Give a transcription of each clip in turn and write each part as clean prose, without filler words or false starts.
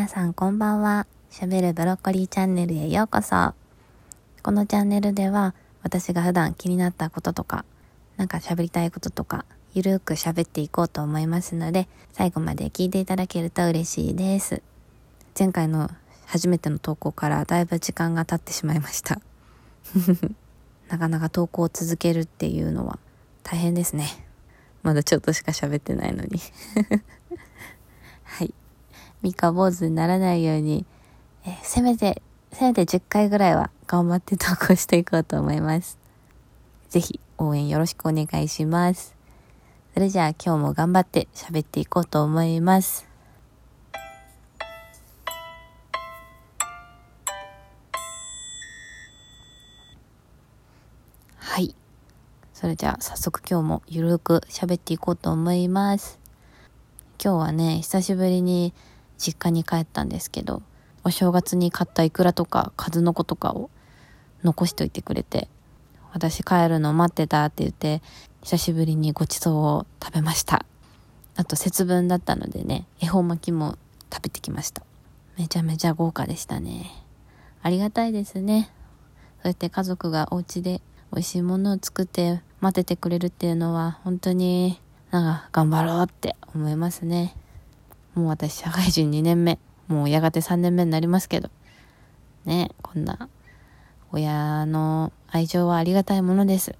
皆さんこんばんは。しゃべるブロッコリーチャンネルへようこそ。このチャンネルでは私が普段気になったこととか、なんか喋りたいこととか、ゆるーく喋っていこうと思いますので、最後まで聞いていただけると嬉しいです。前回の初めての投稿からだいぶ時間が経ってしまいましたなかなか投稿を続けるっていうのは大変ですね。まだちょっとしか喋ってないのにはい、ミカ坊主にならないように、せめて10回ぐらいは頑張って投稿していこうと思います。ぜひ応援よろしくお願いします。それじゃあ今日も頑張って喋っていこうと思います。はい、それじゃあ早速今日もゆるく喋っていこうと思います。今日はね、久しぶりに実家に帰ったんですけど、お正月に買ったイクラとか数の子とかを残しといてくれて、私帰るの待ってたって言って久しぶりにごちそうを食べました。あと節分だったのでね、恵方巻きも食べてきました。めちゃめちゃ豪華でしたね。ありがたいですね。そうやって家族がお家で美味しいものを作って待っててくれるっていうのは、本当になんか頑張ろうって思いますね。もう私社会人2年目、もうやがて3年目になりますけどね、こんな親の愛情はありがたいものです。こ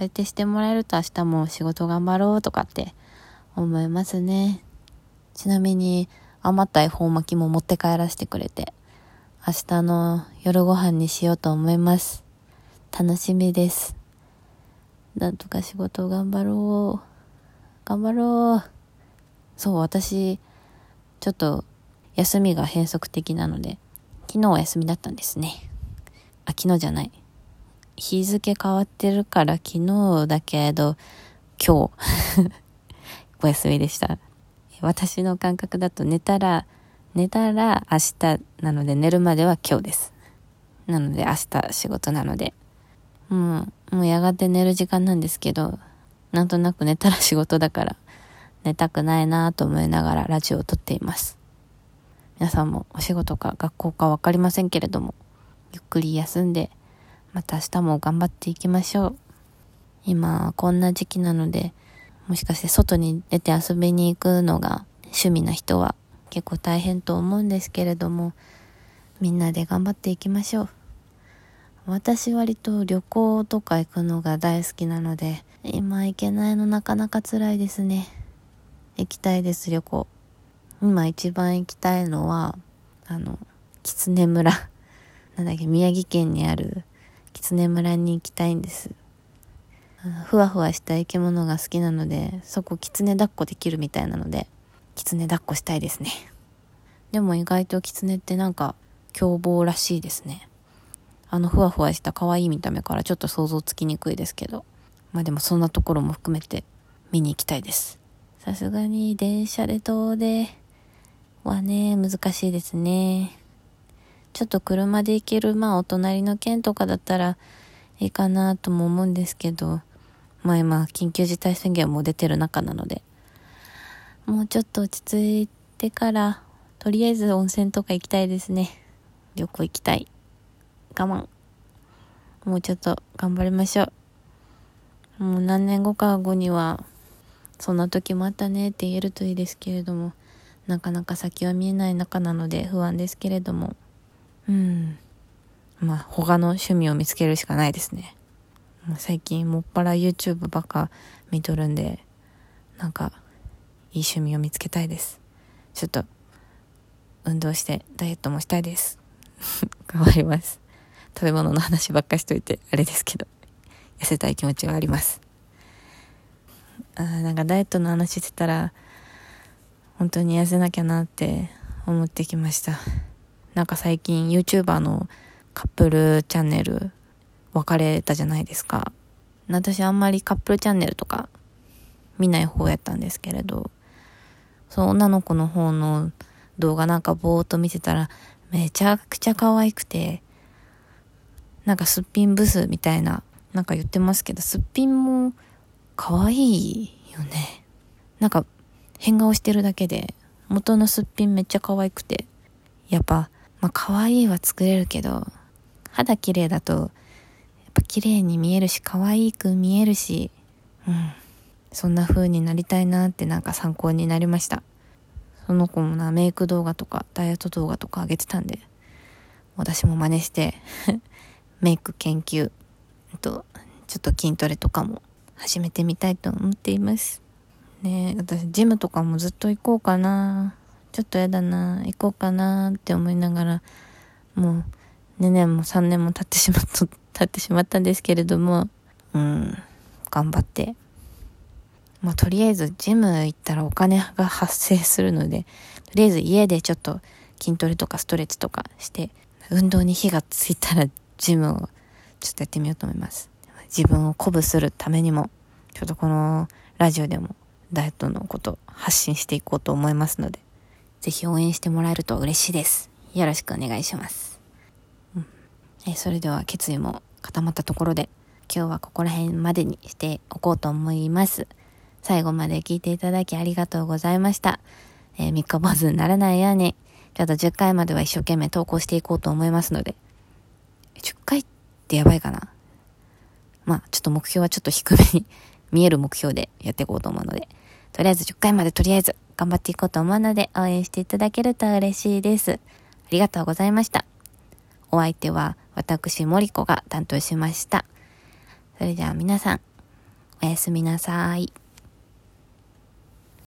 うやってしてもらえると明日も仕事頑張ろうとかって思いますね。ちなみに余った恵方巻きも持って帰らせてくれて、明日の夜ご飯にしようと思います。楽しみです。なんとか仕事を頑張ろう。そう、私ちょっと休みが変則的なので、昨日は休みだったんですね。あ、昨日じゃない、日付変わってるから昨日だけど今日お休みでした。私の感覚だと寝たら明日なので、寝るまでは今日です。なので明日仕事なので、もうやがて寝る時間なんですけど、なんとなく寝たら仕事だから寝たくないなと思いながらラジオを撮っています。皆さんもお仕事か学校か分かりませんけれども、ゆっくり休んでまた明日も頑張っていきましょう。今こんな時期なので、もしかして外に出て遊びに行くのが趣味な人は結構大変と思うんですけれども、みんなで頑張っていきましょう。私割と旅行とか行くのが大好きなので、今行けないのなかなか辛いですね。行きたいです、旅行。今一番行きたいのはキツネ村宮城県にあるキツネ村に行きたいんです。ふわふわした生き物が好きなので、そこキツネ抱っこできるみたいなので、キツネ抱っこしたいですね。でも意外とキツネってなんか凶暴らしいですね。ふわふわした可愛い見た目からちょっと想像つきにくいですけど、まあでもそんなところも含めて見に行きたいです。さすがに電車で遠出はね、難しいですね。ちょっと車で行ける、お隣の県とかだったらいいかなとも思うんですけど、今緊急事態宣言も出てる中なので、もうちょっと落ち着いてからとりあえず温泉とか行きたいですね。旅行行きたい。我慢。もうちょっと頑張りましょう。もう何年後か後にはそんな時もあったねって言えるといいですけれども、なかなか先は見えない中なので不安ですけれども、他の趣味を見つけるしかないですね。最近もっぱら YouTube ばっか見とるんで、なんかいい趣味を見つけたいです。ちょっと運動してダイエットもしたいです頑張ります。食べ物の話ばっかしといてあれですけど、痩せたい気持ちはあります。なんかダイエットの話してたら本当に痩せなきゃなって思ってきました。なんか最近 YouTuber のカップルチャンネル分かれたじゃないですか。私あんまりカップルチャンネルとか見ない方やったんですけれど、その女の子の方の動画なんかぼーっと見てたらめちゃくちゃ可愛くて、なんかすっぴんブスみたいななんか言ってますけど、すっぴんも可愛いよね。なんか変顔してるだけで元のすっぴんめっちゃ可愛くて、やっぱ、まあ、可愛いは作れるけど、肌綺麗だとやっぱ綺麗に見えるし可愛く見えるし、そんな風になりたいなってなんか参考になりました。その子もな、メイク動画とかダイエット動画とか上げてたんで、私も真似してメイク研究とちょっと筋トレとかも始めてみたいと思っていますね。私ジムとかもずっと行こうかな、ちょっとやだな、行こうかなって思いながら、もう2年も3年も経ってしまったんですけれども、頑張って、まあ、とりあえずジム行ったらお金が発生するので、とりあえず家でちょっと筋トレとかストレッチとかして、運動に火がついたらジムをちょっとやってみようと思います。自分を鼓舞するためにも、ちょっとこのラジオでもダイエットのこと発信していこうと思いますので、ぜひ応援してもらえると嬉しいです。よろしくお願いします、それでは決意も固まったところで、今日はここら辺までにしておこうと思います。最後まで聞いていただきありがとうございました。三日坊主にならないように、ちょっと10回までは一生懸命投稿していこうと思いますので、10回ってやばいかな。まあちょっと目標はちょっと低めに見える目標でやっていこうと思うので、とりあえず10回までとりあえず頑張っていこうと思うので、応援していただけると嬉しいです。ありがとうございました。お相手は私森子が担当しました。それじゃあ皆さん、おやすみなさい。